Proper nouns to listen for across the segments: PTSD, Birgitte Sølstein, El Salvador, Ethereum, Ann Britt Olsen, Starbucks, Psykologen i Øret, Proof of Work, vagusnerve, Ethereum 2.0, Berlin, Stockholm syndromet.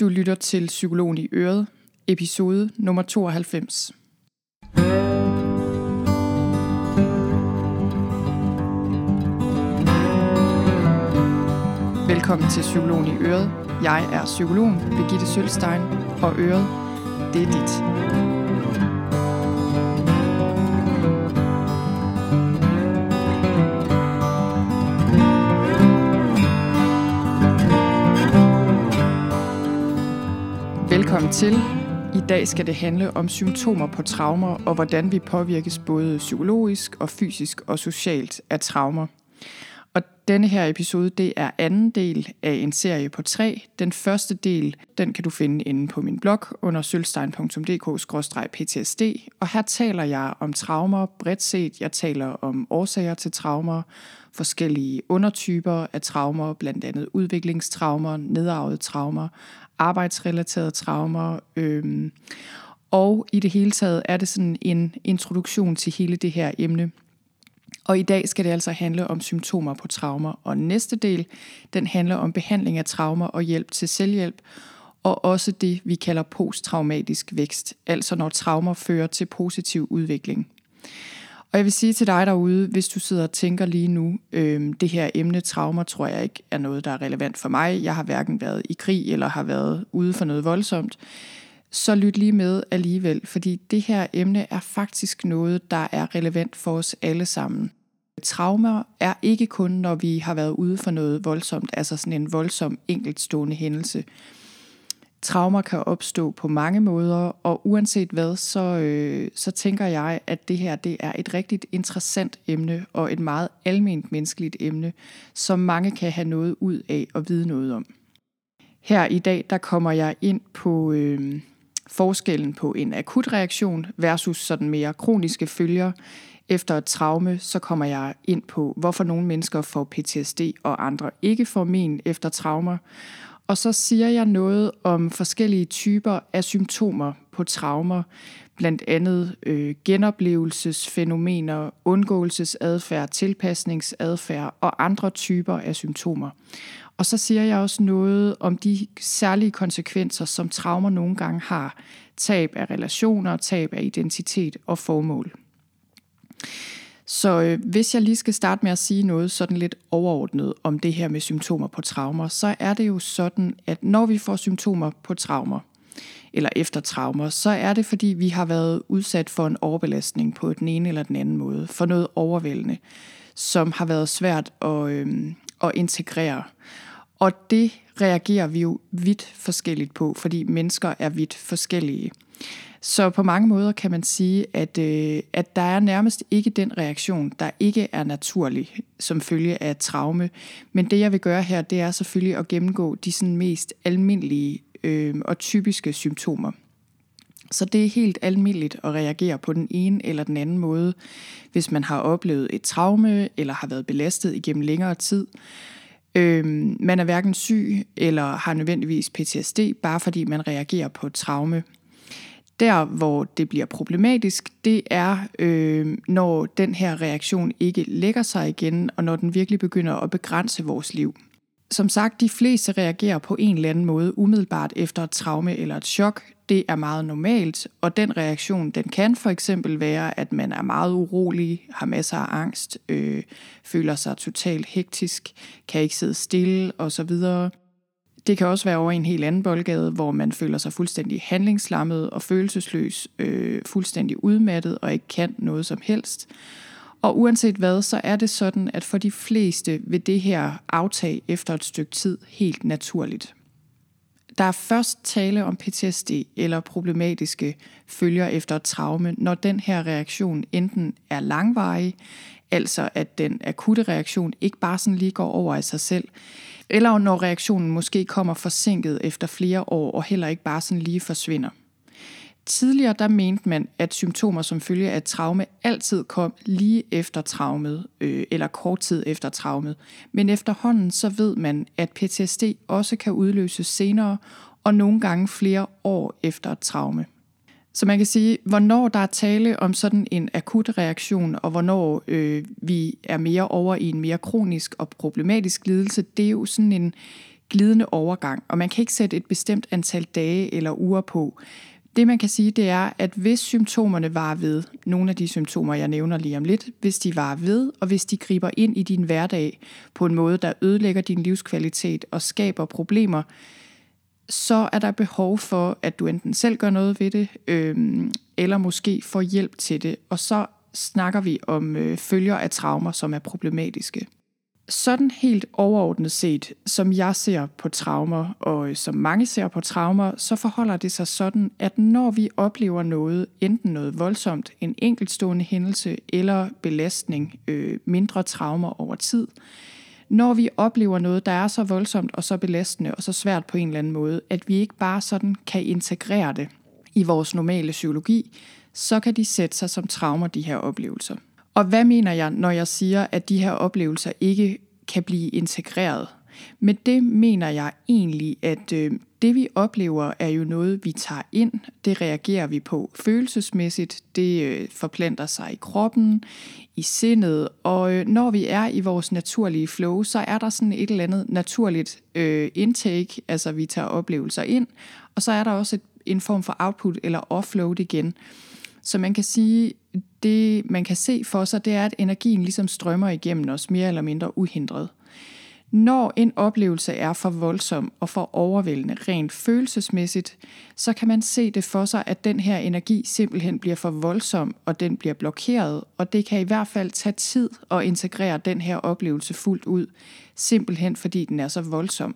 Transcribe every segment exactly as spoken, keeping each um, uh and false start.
Du lytter til Psykologen i Øret, episode nummer tooghalvfems. Velkommen til Psykologen i Øret. Jeg er psykologen Birgitte Sølstein, og Øret, det er dit. Velkommen til. I dag skal det handle om symptomer på traumer og hvordan vi påvirkes både psykologisk og fysisk og socialt af traumer. Og denne her episode, det er anden del af en serie på tre. Den første del, den kan du finde inde på min blog under sølstein punktum d k skråstreg p t s d. Og her taler jeg om traumer bredt set. Jeg taler om årsager til traumer, forskellige undertyper af traumer, blandt andet udviklingstraumer, nedarvede traumer, arbejdsrelaterede traumer. Øhm, og i det hele taget er det sådan en introduktion til hele det her emne. Og i dag skal det altså handle om symptomer på traumer, og næste del, den handler om behandling af traumer og hjælp til selvhjælp, og også det, vi kalder posttraumatisk vækst, altså når traumer fører til positiv udvikling. Og jeg vil sige til dig derude, hvis du sidder og tænker lige nu, øh, det her emne traumer tror jeg ikke er noget, der er relevant for mig. Jeg har hverken været i krig eller har været ude for noget voldsomt. Så lyt lige med alligevel, fordi det her emne er faktisk noget, der er relevant for os alle sammen. Traumer er ikke kun, når vi har været ude for noget voldsomt, altså sådan en voldsom enkeltstående hændelse. Traumer kan opstå på mange måder, og uanset hvad, så, øh, så tænker jeg, at det her det er et rigtig interessant emne og et meget alment menneskeligt emne, som mange kan have noget ud af og vide noget om. Her i dag, der kommer jeg ind på øh, forskellen på en akut reaktion versus sådan mere kroniske følger. Efter et traume, så kommer jeg ind på, hvorfor nogle mennesker får P T S D og andre ikke får men efter traumer. Og så siger jeg noget om forskellige typer af symptomer på traumer, blandt andet øh, genoplevelsesfænomener, undgåelsesadfærd, tilpasningsadfærd og andre typer af symptomer. Og så siger jeg også noget om de særlige konsekvenser, som traumer nogle gange har. Tab af relationer, tab af identitet og formål. Så øh, hvis jeg lige skal starte med at sige noget sådan lidt overordnet om det her med symptomer på traumer, så er det jo sådan, at når vi får symptomer på traumer, eller efter traumer, så er det fordi vi har været udsat for en overbelastning på den ene eller den anden måde, for noget overvældende, som har været svært at, øh, at integrere. Og det reagerer vi jo vidt forskelligt på, fordi mennesker er vidt forskellige. Så på mange måder kan man sige, at, øh, at der er nærmest ikke den reaktion, der ikke er naturlig som følge af traume. Men det jeg vil gøre her, det er selvfølgelig at gennemgå de sådan mest almindelige øh, og typiske symptomer. Så det er helt almindeligt at reagere på den ene eller den anden måde, hvis man har oplevet et traume eller har været belastet igennem længere tid. Øhm, man er hverken syg eller har nødvendigvis P T S D, bare fordi man reagerer på et traume. Der, hvor det bliver problematisk, det er, øh, når den her reaktion ikke lægger sig igen, og når den virkelig begynder at begrænse vores liv. Som sagt, de fleste reagerer på en eller anden måde umiddelbart efter et traume eller et chok. Det er meget normalt, og den reaktion, den kan for eksempel være, at man er meget urolig, har masser af angst, øh, føler sig totalt hektisk, kan ikke sidde stille osv. Det kan også være over en helt anden boldgade, hvor man føler sig fuldstændig handlingslammet og følelsesløs, øh, fuldstændig udmattet og ikke kan noget som helst. Og uanset hvad, så er det sådan, at for de fleste vil det her aftage efter et stykke tid helt naturligt. Der er først tale om P T S D eller problematiske følger efter et traume, når den her reaktion enten er langvarig, altså at den akutte reaktion ikke bare sådan lige går over af sig selv, eller når reaktionen måske kommer forsinket efter flere år og heller ikke bare sådan lige forsvinder. Tidligere der mente man, at symptomer som følge af traume altid kom lige efter traumet øh, eller kort tid efter traumet. Men efterhånden så ved man, at P T S D også kan udløses senere og nogle gange flere år efter et traume. Så man kan sige, hvornår der er tale om sådan en akut reaktion, og hvornår øh, vi er mere over i en mere kronisk og problematisk lidelse, det er jo sådan en glidende overgang, og man kan ikke sætte et bestemt antal dage eller uger på. Det man kan sige, det er, at hvis symptomerne varer ved, nogle af de symptomer, jeg nævner lige om lidt, hvis de varer ved, og hvis de griber ind i din hverdag på en måde, der ødelægger din livskvalitet og skaber problemer, så er der behov for, at du enten selv gør noget ved det, øh, eller måske får hjælp til det. Og så snakker vi om øh, følger af traumer, som er problematiske. Sådan helt overordnet set, som jeg ser på traumer, og som mange ser på traumer, så forholder det sig sådan, at når vi oplever noget, enten noget voldsomt, en enkeltstående hændelse eller belastning, øh, mindre traumer over tid, når vi oplever noget, der er så voldsomt og så belastende og så svært på en eller anden måde, at vi ikke bare sådan kan integrere det i vores normale psykologi, så kan de sætte sig som traumer, de her oplevelser. Og hvad mener jeg, når jeg siger, at de her oplevelser ikke kan blive integreret? Med det mener jeg egentlig, at øh, det vi oplever er jo noget, vi tager ind, det reagerer vi på følelsesmæssigt, det øh, forplanter sig i kroppen, i sindet, og øh, når vi er i vores naturlige flow, så er der sådan et eller andet naturligt øh, intake, altså vi tager oplevelser ind, og så er der også et, en form for output eller offload igen. Så man kan sige, det man kan se for sig, det er, at energien ligesom strømmer igennem os mere eller mindre uhindret. Når en oplevelse er for voldsom og for overvældende rent følelsesmæssigt, så kan man se det for sig, at den her energi simpelthen bliver for voldsom, og den bliver blokeret, og det kan i hvert fald tage tid at integrere den her oplevelse fuldt ud, simpelthen fordi den er så voldsom.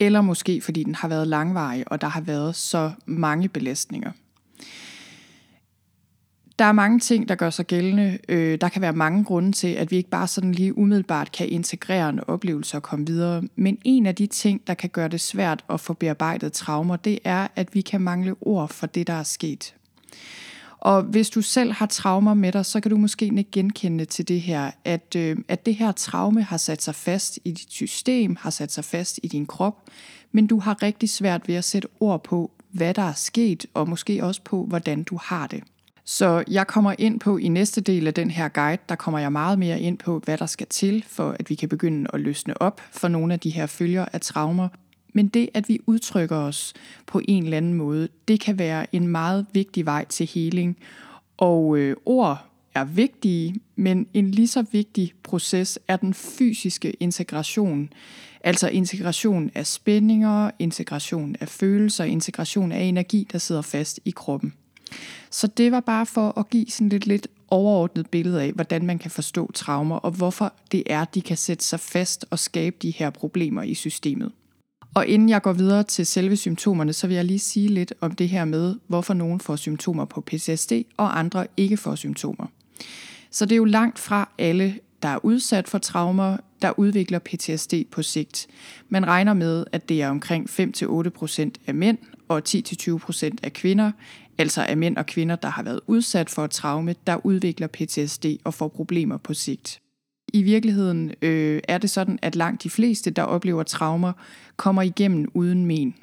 Eller måske fordi den har været langvarig, og der har været så mange belastninger. Der er mange ting, der gør sig gældende. Øh, der kan være mange grunde til, at vi ikke bare sådan lige umiddelbart kan integrere en oplevelse og komme videre. Men en af de ting, der kan gøre det svært at få bearbejdet traumer, det er, at vi kan mangle ord for det, der er sket. Og hvis du selv har traumer med dig, så kan du måske ikke genkende til det her, at, øh, at det her traume har sat sig fast i dit system, har sat sig fast i din krop, men du har rigtig svært ved at sætte ord på, hvad der er sket, og måske også på, hvordan du har det. Så jeg kommer ind på i næste del af den her guide, der kommer jeg meget mere ind på, hvad der skal til, for at vi kan begynde at løsne op for nogle af de her følger af traumer. Men det, at vi udtrykker os på en eller anden måde, det kan være en meget vigtig vej til heling. Og øh, ord er vigtige, men en lige så vigtig proces er den fysiske integration. Altså integration af spændinger, integration af følelser, integration af energi, der sidder fast i kroppen. Så det var bare for at give sådan lidt, lidt overordnet billede af, hvordan man kan forstå traumer, og hvorfor det er, de kan sætte sig fast og skabe de her problemer i systemet. Og inden jeg går videre til selve symptomerne, så vil jeg lige sige lidt om det her med, hvorfor nogen får symptomer på P T S D, og andre ikke får symptomer. Så det er jo langt fra alle, der er udsat for traumer, der udvikler P T S D på sigt. Man regner med, at det er omkring fem til otte procent af mænd og ti til tyve procent af kvinder, altså af mænd og kvinder, der har været udsat for et traume, der udvikler P T S D og får problemer på sigt. I virkeligheden øh, er det sådan, at langt de fleste, der oplever traumer, kommer igennem uden men.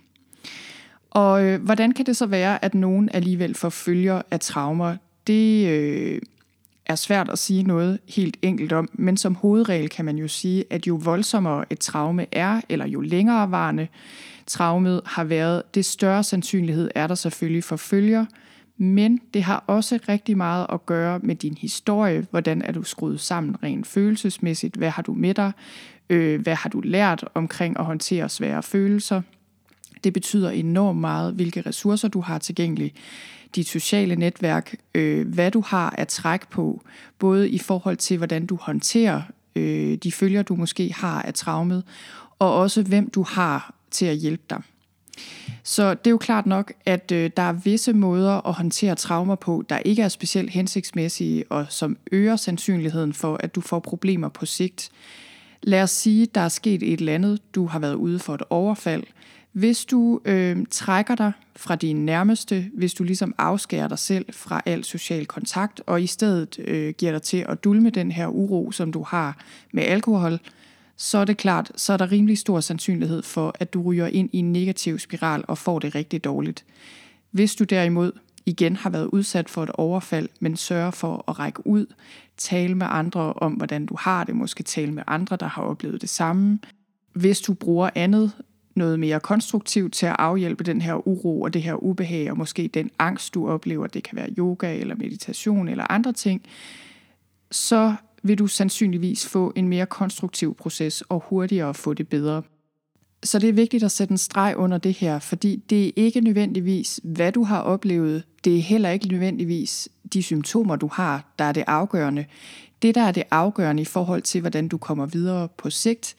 Og øh, hvordan kan det så være, at nogen alligevel får følger af traumer? Det øh, er svært at sige noget helt enkelt om, men som hovedregel kan man jo sige, at jo voldsommere et traume er, eller jo længerevarende traumet har været, det større sandsynlighed er der selvfølgelig for følger, men det har også rigtig meget at gøre med din historie, hvordan er du skruet sammen rent følelsesmæssigt, hvad har du med dig, øh, hvad har du lært omkring at håndtere svære følelser. Det betyder enormt meget, hvilke ressourcer du har tilgængelige, dit sociale netværk, øh, hvad du har at trække på, både i forhold til, hvordan du håndterer øh, de følger, du måske har af traumet, og også hvem du har til at hjælpe dig. Så det er jo klart nok, at øh, der er visse måder at håndtere traumer på, der ikke er specielt hensigtsmæssige, og som øger sandsynligheden for, at du får problemer på sigt. Lad os sige, der er sket et eller andet, du har været ude for et overfald. Hvis du øh, trækker dig fra dine nærmeste, hvis du ligesom afskærer dig selv fra al social kontakt, og i stedet øh, giver dig til at dulme den her uro, som du har med alkohol, så er det klart, så er der rimelig stor sandsynlighed for, at du ryger ind i en negativ spiral og får det rigtig dårligt. Hvis du derimod igen har været udsat for et overfald, men sørger for at række ud, tale med andre om, hvordan du har det, måske tale med andre, der har oplevet det samme. Hvis du bruger andet noget mere konstruktivt til at afhjælpe den her uro og det her ubehag, og måske den angst, du oplever, det kan være yoga eller meditation eller andre ting, så vil du sandsynligvis få en mere konstruktiv proces og hurtigere få det bedre. Så det er vigtigt at sætte en streg under det her, fordi det er ikke nødvendigvis, hvad du har oplevet. Det er heller ikke nødvendigvis de symptomer, du har, der er det afgørende. Det, der er det afgørende i forhold til, hvordan du kommer videre på sigt,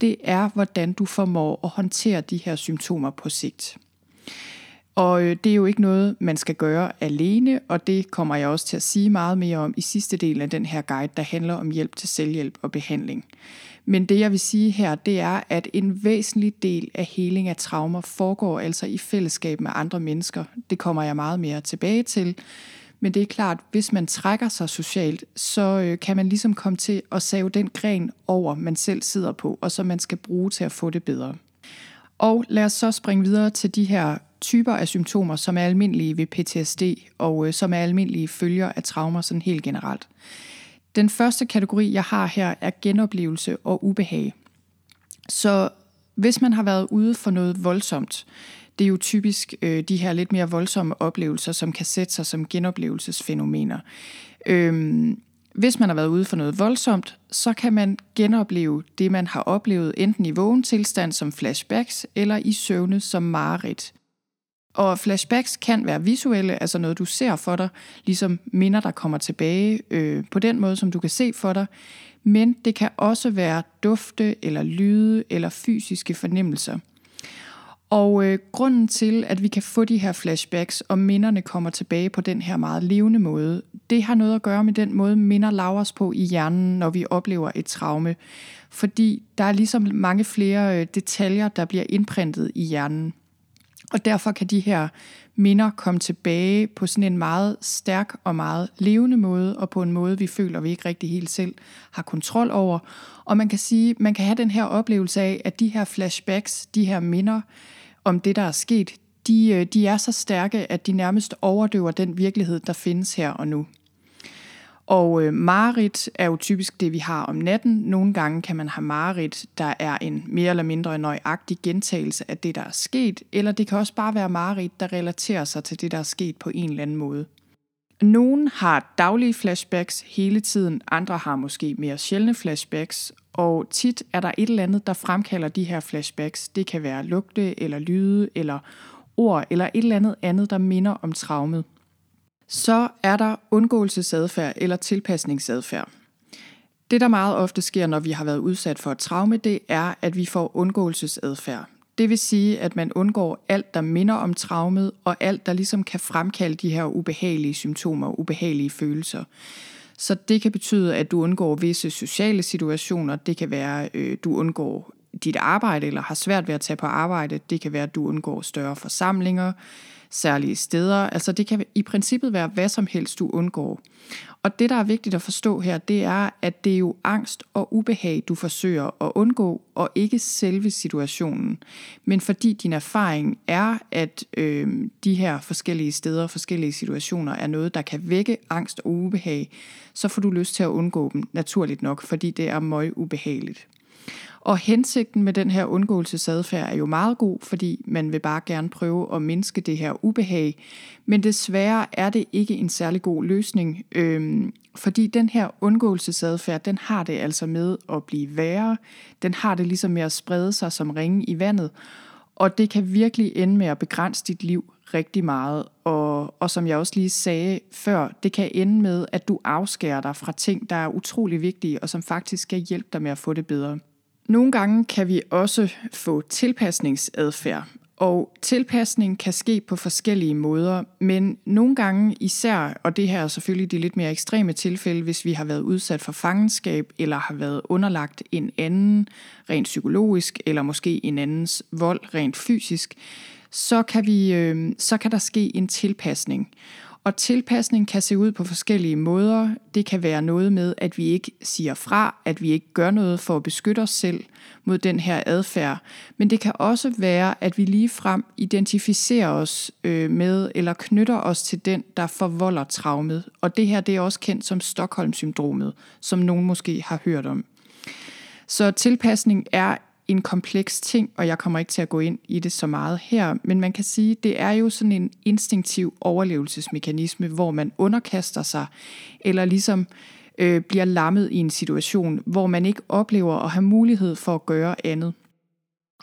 det er, hvordan du formår at håndtere de her symptomer på sigt. Og det er jo ikke noget, man skal gøre alene, og det kommer jeg også til at sige meget mere om i sidste del af den her guide, der handler om hjælp til selvhjælp og behandling. Men det, jeg vil sige her, det er, at en væsentlig del af heling af traumer foregår altså i fællesskab med andre mennesker. Det kommer jeg meget mere tilbage til. Men det er klart, at hvis man trækker sig socialt, så kan man ligesom komme til at save den gren over, man selv sidder på, og som man skal bruge til at få det bedre. Og lad os så springe videre til de her typer af symptomer, som er almindelige ved P T S D, og som er almindelige følger af traumer sådan helt generelt. Den første kategori, jeg har her, er genoplevelse og ubehag. Så hvis man har været ude for noget voldsomt, det er jo typisk øh, de her lidt mere voldsomme oplevelser, som kan sætte sig som genoplevelsesfænomener. Øhm, hvis man har været ude for noget voldsomt, så kan man genopleve det, man har oplevet, enten i vågen tilstand som flashbacks, eller i søvne som mareridt. Og flashbacks kan være visuelle, altså noget, du ser for dig, ligesom minder, der kommer tilbage øh, på den måde, som du kan se for dig. Men det kan også være dufte, eller lyde, eller fysiske fornemmelser. Og øh, grunden til, at vi kan få de her flashbacks, og minderne kommer tilbage på den her meget levende måde, det har noget at gøre med den måde, minder lagres på i hjernen, når vi oplever et traume. Fordi der er ligesom mange flere øh, detaljer, der bliver indprintet i hjernen. Og derfor kan de her minder komme tilbage på sådan en meget stærk og meget levende måde, og på en måde, vi føler, vi ikke rigtig helt selv har kontrol over. Og man kan sige, man kan have den her oplevelse af, at de her flashbacks, de her minder om det, der er sket, de, de er så stærke, at de nærmest overdøver den virkelighed, der findes her og nu. Og øh, mareridt er jo typisk det, vi har om natten. Nogle gange kan man have mareridt, der er en mere eller mindre nøjagtig gentagelse af det, der er sket. Eller det kan også bare være mareridt, der relaterer sig til det, der er sket på en eller anden måde. Nogle har daglige flashbacks hele tiden, andre har måske mere sjældne flashbacks. Og tit er der et eller andet, der fremkalder de her flashbacks. Det kan være lugte eller lyde eller ord eller et eller andet andet, der minder om traumet. Så er der undgåelsesadfærd eller tilpasningsadfærd. Det, der meget ofte sker, når vi har været udsat for et traume, det er, at vi får undgåelsesadfærd. Det vil sige, at man undgår alt, der minder om traumet, og alt, der ligesom kan fremkalde de her ubehagelige symptomer, ubehagelige følelser. Så det kan betyde, at du undgår visse sociale situationer. Det kan være, øh, du undgår dit arbejde eller har svært ved at tage på arbejde. Det kan være, at du undgår større forsamlinger, særlige steder. Altså det kan i princippet være hvad som helst, du undgår. Og det, der er vigtigt at forstå her, det er, at det er jo angst og ubehag, du forsøger at undgå, og ikke selve situationen. Men fordi din erfaring er, at øh, de her forskellige steder og forskellige situationer er noget, der kan vække angst og ubehag, så får du lyst til at undgå dem, naturligt nok, fordi det er meget ubehageligt. Og hensigten med den her undgåelsesadfærd er jo meget god, fordi man vil bare gerne prøve at mindske det her ubehag. Men desværre er det ikke en særlig god løsning, øhm, fordi den her undgåelsesadfærd, den har det altså med at blive værre. Den har det ligesom med at sprede sig som ringe i vandet. Og det kan virkelig ende med at begrænse dit liv rigtig meget. Og, og som jeg også lige sagde før, det kan ende med, at du afskærer dig fra ting, der er utrolig vigtige, og som faktisk skal hjælpe dig med at få det bedre. Nogle gange kan vi også få tilpasningsadfærd, og tilpasning kan ske på forskellige måder, men nogle gange især, og det her er selvfølgelig de lidt mere ekstreme tilfælde, hvis vi har været udsat for fangenskab eller har været underlagt en anden rent psykologisk eller måske en andens vold rent fysisk, så kan, vi, øh, så kan der ske en tilpasning. Og tilpasning kan se ud på forskellige måder. Det kan være noget med, at vi ikke siger fra, at vi ikke gør noget for at beskytte os selv mod den her adfærd. Men det kan også være, at vi ligefrem identificerer os med eller knytter os til den, der forvolder traumet. Og det her det er også kendt som Stockholm syndromet, som nogen måske har hørt om. Så tilpasning er en kompleks ting, og jeg kommer ikke til at gå ind i det så meget her, men man kan sige, det er jo sådan en instinktiv overlevelsesmekanisme, hvor man underkaster sig, eller ligesom øh, bliver lammet i en situation, hvor man ikke oplever at have mulighed for at gøre andet.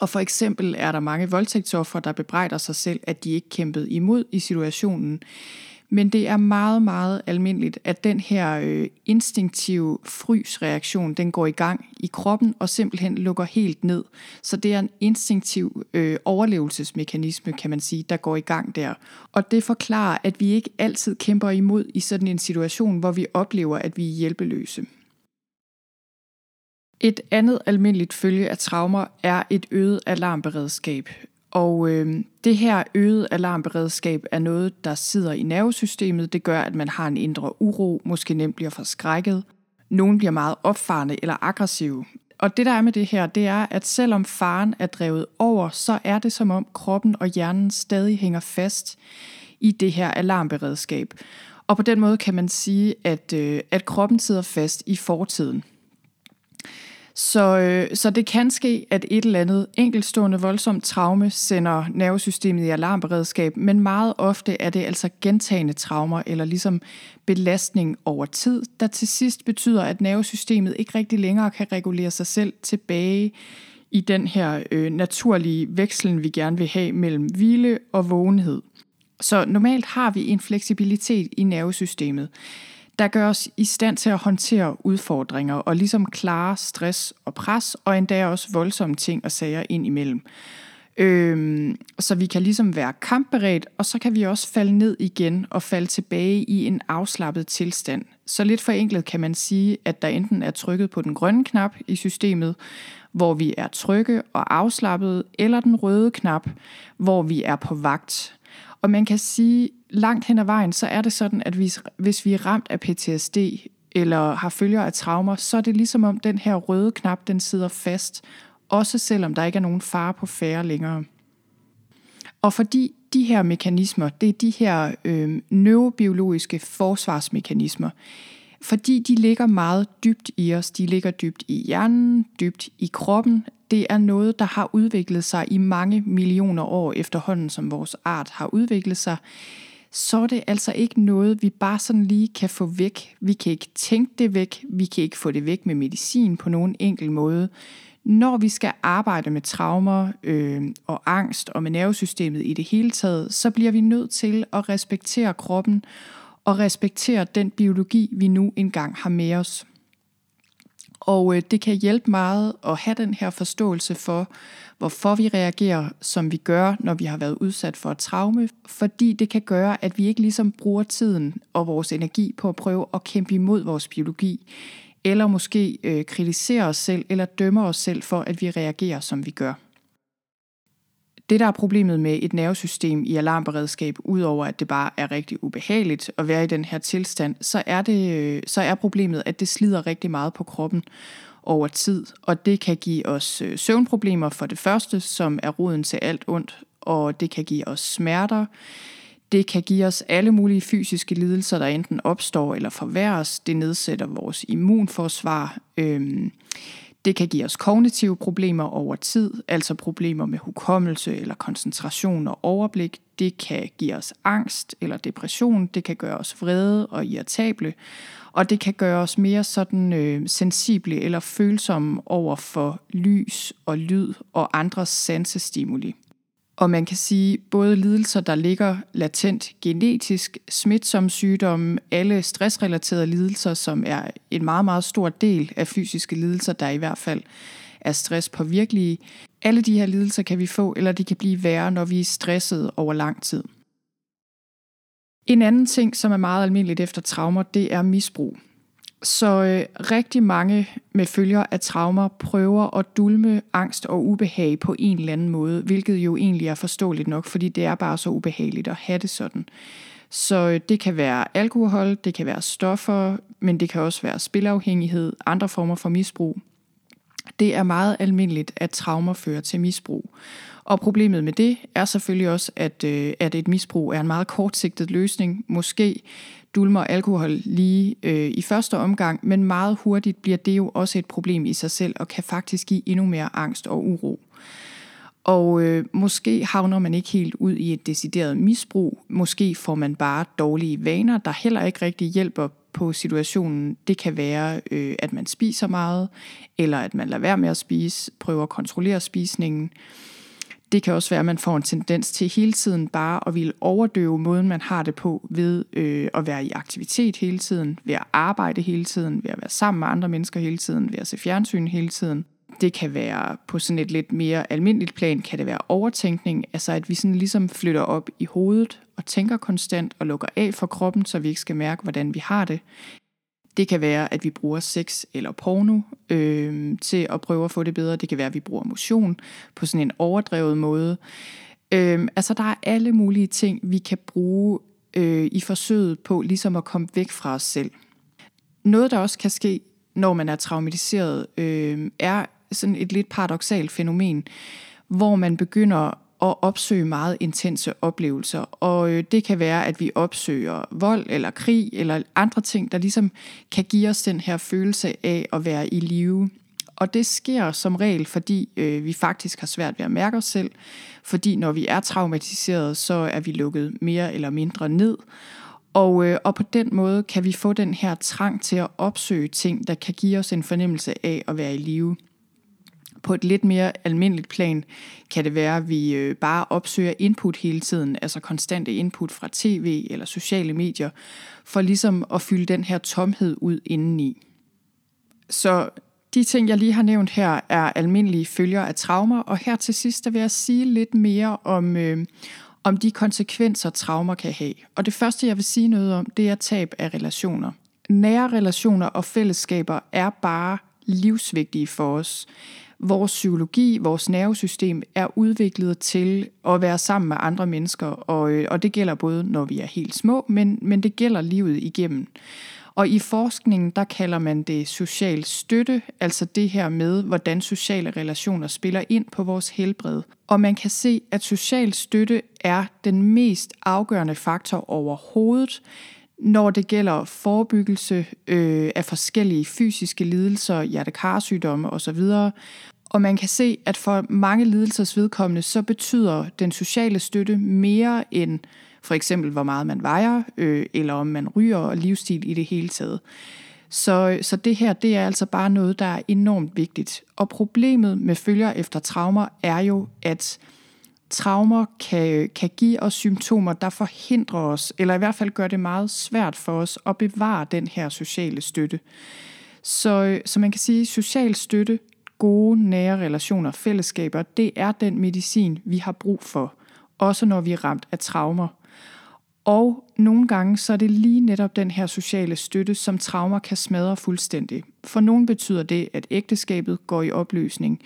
Og for eksempel er der mange voldtægtsofre, der bebrejder sig selv, at de ikke kæmpede imod i situationen. Men det er meget, meget almindeligt, at den her øh, instinktive frysreaktion, den går i gang i kroppen og simpelthen lukker helt ned. Så det er en instinktiv øh, overlevelsesmekanisme, kan man sige, der går i gang der. Og det forklarer, at vi ikke altid kæmper imod i sådan en situation, hvor vi oplever, at vi er hjælpeløse. Et andet almindeligt følge af traumer er et øget alarmberedskab. Og øh, det her øget alarmberedskab er noget, der sidder i nervesystemet. Det gør, at man har en indre uro, måske nemt bliver forskrækket. Nogen bliver meget opfarende eller aggressive. Og det der er med det her, det er, at selvom faren er drevet over, så er det som om kroppen og hjernen stadig hænger fast i det her alarmberedskab. Og på den måde kan man sige, at, øh, at kroppen sidder fast i fortiden. Så, øh, så det kan ske, at et eller andet enkeltstående voldsomt traume sender nervesystemet i alarmberedskab, men meget ofte er det altså gentagne traumer eller ligesom belastning over tid, der til sidst betyder, at nervesystemet ikke rigtig længere kan regulere sig selv tilbage i den her øh, naturlige vekslen, vi gerne vil have mellem hvile og vågenhed. Så normalt har vi en fleksibilitet i nervesystemet, der gør os i stand til at håndtere udfordringer og ligesom klare stress og pres, og endda også voldsomme ting og sager ind imellem. Øhm, så vi kan ligesom være kampberedt, og så kan vi også falde ned igen og falde tilbage i en afslappet tilstand. Så lidt forenklet kan man sige, at der enten er trykket på den grønne knap i systemet, hvor vi er trygge og afslappede, eller den røde knap, hvor vi er på vagt. Og man kan sige, langt hen ad vejen, så er det sådan, at hvis vi er ramt af P T S D eller har følger af traumer, så er det ligesom om den her røde knap, den sidder fast, også selvom der ikke er nogen fare på færre længere. Og fordi de her mekanismer, det er de her øh, neurobiologiske forsvarsmekanismer, fordi de ligger meget dybt i os, de ligger dybt i hjernen, dybt i kroppen. Det er noget, der har udviklet sig i mange millioner år efterhånden, som vores art har udviklet sig. Så er det altså ikke noget, vi bare sådan lige kan få væk. Vi kan ikke tænke det væk. Vi kan ikke få det væk med medicin på nogen enkel måde. Når vi skal arbejde med traumer øh, og angst og med nervesystemet i det hele taget, så bliver vi nødt til at respektere kroppen og respektere den biologi, vi nu engang har med os. Og øh, det kan hjælpe meget at have den her forståelse for, hvorfor vi reagerer, som vi gør, når vi har været udsat for et traume, fordi det kan gøre, at vi ikke ligesom bruger tiden og vores energi på at prøve at kæmpe imod vores biologi, eller måske øh, kritiserer os selv, eller dømmer os selv for, at vi reagerer, som vi gør. Det, der er problemet med et nervesystem i alarmberedskab, udover at det bare er rigtig ubehageligt at være i den her tilstand, så er, det, så er problemet, at det slider rigtig meget på kroppen over tid, og det kan give os søvnproblemer for det første, som er roden til alt ondt, og det kan give os smerter. Det kan give os alle mulige fysiske lidelser, der enten opstår eller forværres. Det nedsætter vores immunforsvar. Øhm Det kan give os kognitive problemer over tid, altså problemer med hukommelse eller koncentration og overblik. Det kan give os angst eller depression. Det kan gøre os vrede og irritable. Og det kan gøre os mere sådan øh, sensible eller følsomme over for lys og lyd og andre sansestimuli. Og man kan sige, både lidelser, der ligger latent genetisk, smitsomme sygdomme, alle stressrelaterede lidelser, som er en meget, meget stor del af fysiske lidelser, der i hvert fald er stresspåvirkelige. Alle de her lidelser kan vi få, eller de kan blive værre, når vi er stressede over lang tid. En anden ting, som er meget almindeligt efter traumer, det er misbrug. Så øh, rigtig mange med følger af traumer prøver at dulme angst og ubehag på en eller anden måde, hvilket jo egentlig er forståeligt nok, fordi det er bare så ubehageligt at have det sådan. Så øh, det kan være alkohol, det kan være stoffer, men det kan også være spilafhængighed, andre former for misbrug. Det er meget almindeligt, at traumer fører til misbrug. Og problemet med det er selvfølgelig også, at, øh, at et misbrug er en meget kortsigtet løsning. Måske dulmer alkohol lige øh, i første omgang, men meget hurtigt bliver det jo også et problem i sig selv, og kan faktisk give endnu mere angst og uro. Og øh, måske havner man ikke helt ud i et decideret misbrug. Måske får man bare dårlige vaner, der heller ikke rigtig hjælper på situationen. Det kan være, øh, at man spiser meget, eller at man lader være med at spise, prøver at kontrollere spisningen. Det kan også være, at man får en tendens til hele tiden bare at ville overdøve måden, man har det på, ved øh, at være i aktivitet hele tiden, ved at arbejde hele tiden, ved at være sammen med andre mennesker hele tiden, ved at se fjernsyn hele tiden. Det kan være på sådan et lidt mere almindeligt plan, kan det være overtænkning, altså at vi sådan ligesom flytter op i hovedet og tænker konstant og lukker af for kroppen, så vi ikke skal mærke, hvordan vi har det. Det kan være, at vi bruger sex eller porno øh, til at prøve at få det bedre. Det kan være, at vi bruger motion på sådan en overdrevet måde. Øh, altså der er alle mulige ting, vi kan bruge øh, i forsøget på ligesom at komme væk fra os selv. Noget, der også kan ske, når man er traumatiseret, øh, er sådan et lidt paradoksalt fænomen, hvor man begynder at opsøge meget intense oplevelser. Og det kan være, at vi opsøger vold eller krig eller andre ting, der ligesom kan give os den her følelse af at være i live. Og det sker som regel, fordi øh, vi faktisk har svært ved at mærke os selv, fordi når vi er traumatiseret, så er vi lukket mere eller mindre ned. Og, øh, og på den måde kan vi få den her trang til at opsøge ting, der kan give os en fornemmelse af at være i live. På et lidt mere almindeligt plan kan det være, at vi bare opsøger input hele tiden, altså konstante input fra tv eller sociale medier, for ligesom at fylde den her tomhed ud indeni. Så de ting, jeg lige har nævnt her, er almindelige følger af traumer, og her til sidst der vil jeg sige lidt mere om, øh, om de konsekvenser, traumer kan have. Og det første, jeg vil sige noget om, det er tab af relationer. Nære relationer og fællesskaber er bare livsvigtige for os. Vores psykologi, vores nervesystem er udviklet til at være sammen med andre mennesker, og, og det gælder både, når vi er helt små, men, men det gælder livet igennem. Og i forskningen, der kalder man det social støtte, altså det her med, hvordan sociale relationer spiller ind på vores helbred. Og man kan se, at social støtte er den mest afgørende faktor overhovedet, når det gælder forebyggelse øh, af forskellige fysiske lidelser, hjertekarsygdomme osv. Og man kan se, at for mange lidelsers vedkommende, så betyder den sociale støtte mere end for eksempel, hvor meget man vejer, øh, eller om man ryger og livsstil i det hele taget. Så, så det her, det er altså bare noget, der er enormt vigtigt. Og problemet med følger efter traumer er jo, at traumer kan, kan give os symptomer, der forhindrer os, eller i hvert fald gør det meget svært for os at bevare den her sociale støtte. Så, så man kan sige, social støtte, gode, nære relationer, fællesskaber, det er den medicin, vi har brug for, også når vi er ramt af traumer. Og nogle gange, så er det lige netop den her sociale støtte, som traumer kan smadre fuldstændig. For nogen betyder det, at ægteskabet går i opløsning,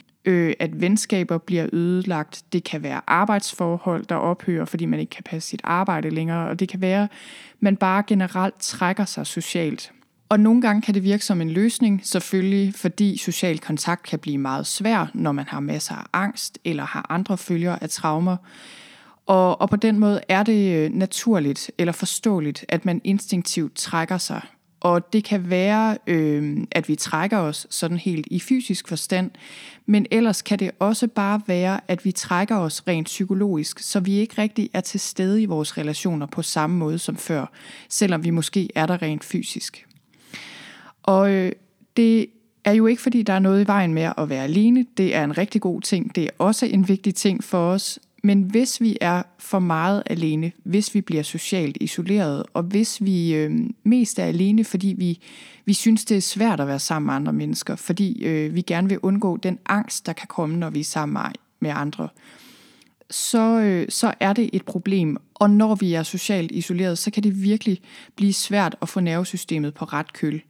at venskaber bliver ødelagt. Det kan være arbejdsforhold, der ophører, fordi man ikke kan passe sit arbejde længere, og det kan være, at man bare generelt trækker sig socialt. Og nogle gange kan det virke som en løsning, selvfølgelig, fordi social kontakt kan blive meget svær, når man har masser af angst eller har andre følger af traumer. Og, og på den måde er det naturligt eller forståeligt, at man instinktivt trækker sig. Og det kan være, øh, at vi trækker os sådan helt i fysisk forstand, men ellers kan det også bare være, at vi trækker os rent psykologisk, så vi ikke rigtig er til stede i vores relationer på samme måde som før, selvom vi måske er der rent fysisk. Og øh, det er jo ikke, fordi der er noget i vejen med at være alene. Det er en rigtig god ting. Det er også en vigtig ting for os. Men hvis vi er for meget alene, hvis vi bliver socialt isoleret, og hvis vi øh, mest er alene, fordi vi, vi synes, det er svært at være sammen med andre mennesker, fordi øh, vi gerne vil undgå den angst, der kan komme, når vi er sammen med andre, så, øh, så er det et problem. Og når vi er socialt isoleret, så kan det virkelig blive svært at få nervesystemet på ret køl.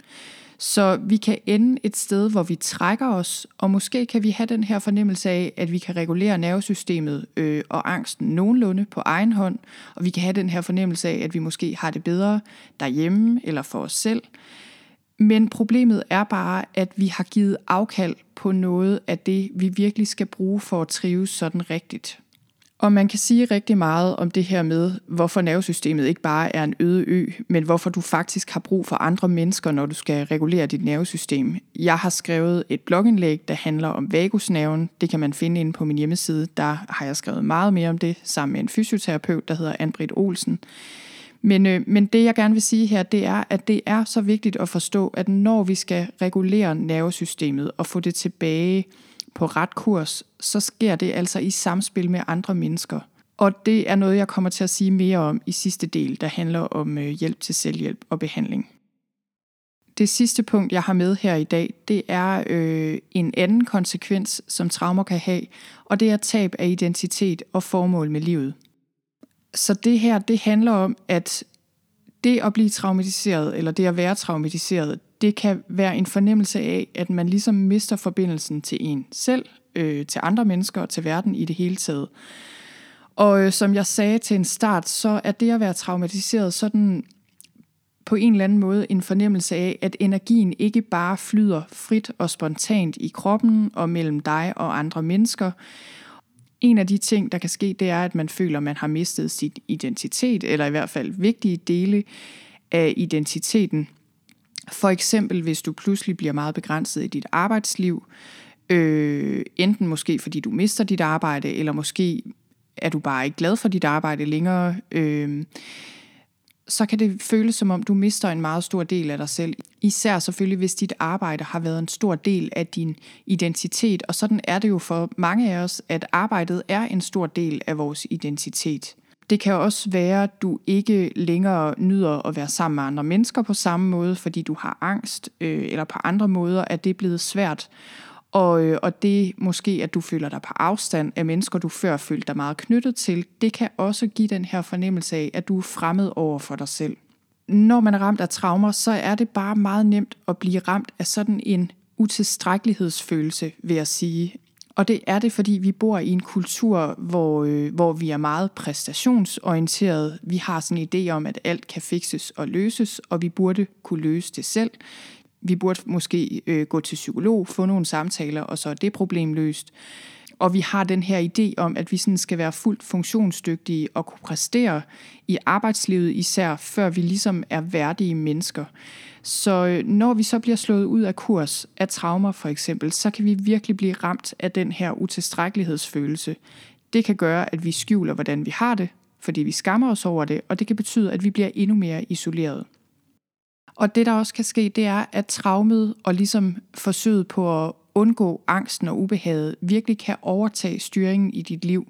Så vi kan ende et sted, hvor vi trækker os, og måske kan vi have den her fornemmelse af, at vi kan regulere nervesystemet øh, og angsten nogenlunde på egen hånd, og vi kan have den her fornemmelse af, at vi måske har det bedre derhjemme eller for os selv. Men problemet er bare, at vi har givet afkald på noget af det, vi virkelig skal bruge for at trives sådan rigtigt. Og man kan sige rigtig meget om det her med, hvorfor nervesystemet ikke bare er en øde ø, men hvorfor du faktisk har brug for andre mennesker, når du skal regulere dit nervesystem. Jeg har skrevet et blogindlæg, der handler om vagusnerven. Det kan man finde inde på min hjemmeside. Der har jeg skrevet meget mere om det, sammen med en fysioterapeut, der hedder Ann Britt Olsen. Men, øh, men det, jeg gerne vil sige her, det er, at det er så vigtigt at forstå, at når vi skal regulere nervesystemet og få det tilbage på ret kurs, så sker det altså i samspil med andre mennesker. Og det er noget, jeg kommer til at sige mere om i sidste del, der handler om hjælp til selvhjælp og behandling. Det sidste punkt, jeg har med her i dag, det er øh, en anden konsekvens, som traumer kan have, og det er tab af identitet og formål med livet. Så det her, det handler om, at det at blive traumatiseret, eller det at være traumatiseret, det kan være en fornemmelse af, at man ligesom mister forbindelsen til en selv, øh, til andre mennesker og til verden i det hele taget. Og øh, som jeg sagde til en start, så er det at være traumatiseret sådan på en eller anden måde en fornemmelse af, at energien ikke bare flyder frit og spontant i kroppen og mellem dig og andre mennesker. En af de ting, der kan ske, det er, at man føler, at man har mistet sin identitet, eller i hvert fald vigtige dele af identiteten. For eksempel, hvis du pludselig bliver meget begrænset i dit arbejdsliv, øh, enten måske fordi du mister dit arbejde, eller måske er du bare ikke glad for dit arbejde længere, øh, så kan det føles som om, du mister en meget stor del af dig selv. Især selvfølgelig, hvis dit arbejde har været en stor del af din identitet, og sådan er det jo for mange af os, at arbejdet er en stor del af vores identitet. Det kan også være, at du ikke længere nyder at være sammen med andre mennesker på samme måde, fordi du har angst, øh, eller på andre måder, at det er blevet svært. Og, øh, og det måske, at du føler dig på afstand af mennesker, du før følte dig meget knyttet til, det kan også give den her fornemmelse af, at du er fremmed over for dig selv. Når man er ramt af traumer, så er det bare meget nemt at blive ramt af sådan en utilstrækkelighedsfølelse, vil jeg sige. Og det er det, fordi vi bor i en kultur, hvor, øh, hvor vi er meget præstationsorienteret. Vi har sådan en idé om, at alt kan fikses og løses, og vi burde kunne løse det selv. Vi burde måske øh, gå til psykolog, få nogle samtaler, og så er det problem løst. Og vi har den her idé om, at vi sådan skal være fuldt funktionsdygtige og kunne præstere i arbejdslivet især, før vi ligesom er værdige mennesker. Så når vi så bliver slået ud af kurs af traumer for eksempel, så kan vi virkelig blive ramt af den her utilstrækkelighedsfølelse. Det kan gøre, at vi skjuler, hvordan vi har det, fordi vi skammer os over det, og det kan betyde, at vi bliver endnu mere isoleret. Og det, der også kan ske, det er, at traumet og ligesom forsøget på at undgå angsten og ubehaget, virkelig kan overtage styringen i dit liv.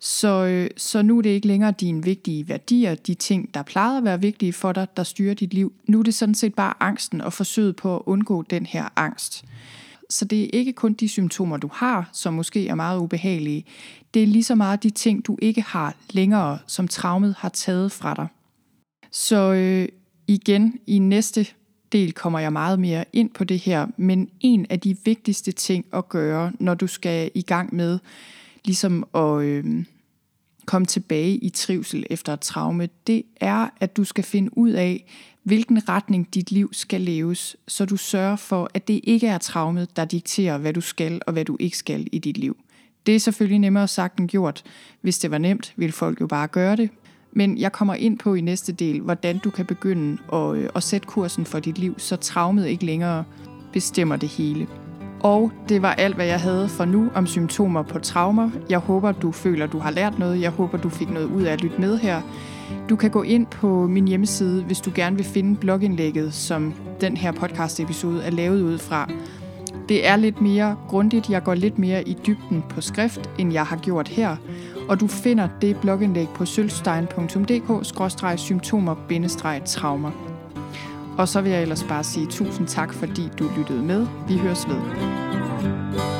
Så, så nu er det ikke længere dine vigtige værdier, de ting, der plejede at være vigtige for dig, der styrer dit liv. Nu er det sådan set bare angsten og forsøget på at undgå den her angst. Så det er ikke kun de symptomer, du har, som måske er meget ubehagelige. Det er lige så meget de ting, du ikke har længere, som traumet har taget fra dig. Så øh, igen, i næste del kommer jeg meget mere ind på det her, men en af de vigtigste ting at gøre, når du skal i gang med ligesom at øh, komme tilbage i trivsel efter et traume, det er, at du skal finde ud af, hvilken retning dit liv skal leves, så du sørger for, at det ikke er traumet, der dikterer, hvad du skal og hvad du ikke skal i dit liv. Det er selvfølgelig nemmere sagt end gjort. Hvis det var nemt, ville folk jo bare gøre det. Men jeg kommer ind på i næste del, hvordan du kan begynde at, øh, at sætte kursen for dit liv, så traumet ikke længere bestemmer det hele. Og det var alt, hvad jeg havde for nu om symptomer på traumer. Jeg håber, du føler, du har lært noget. Jeg håber, du fik noget ud af at lytte med her. Du kan gå ind på min hjemmeside, hvis du gerne vil finde blogindlægget, som den her podcast-episode er lavet ud fra. Det er lidt mere grundigt. Jeg går lidt mere i dybden på skrift, end jeg har gjort her. Og du finder det blogindlæg på sølstein punktum d k skråstreg symptomer bindestreg traumer. Og så vil jeg ellers bare sige tusind tak, fordi du lyttede med. Vi høres ved.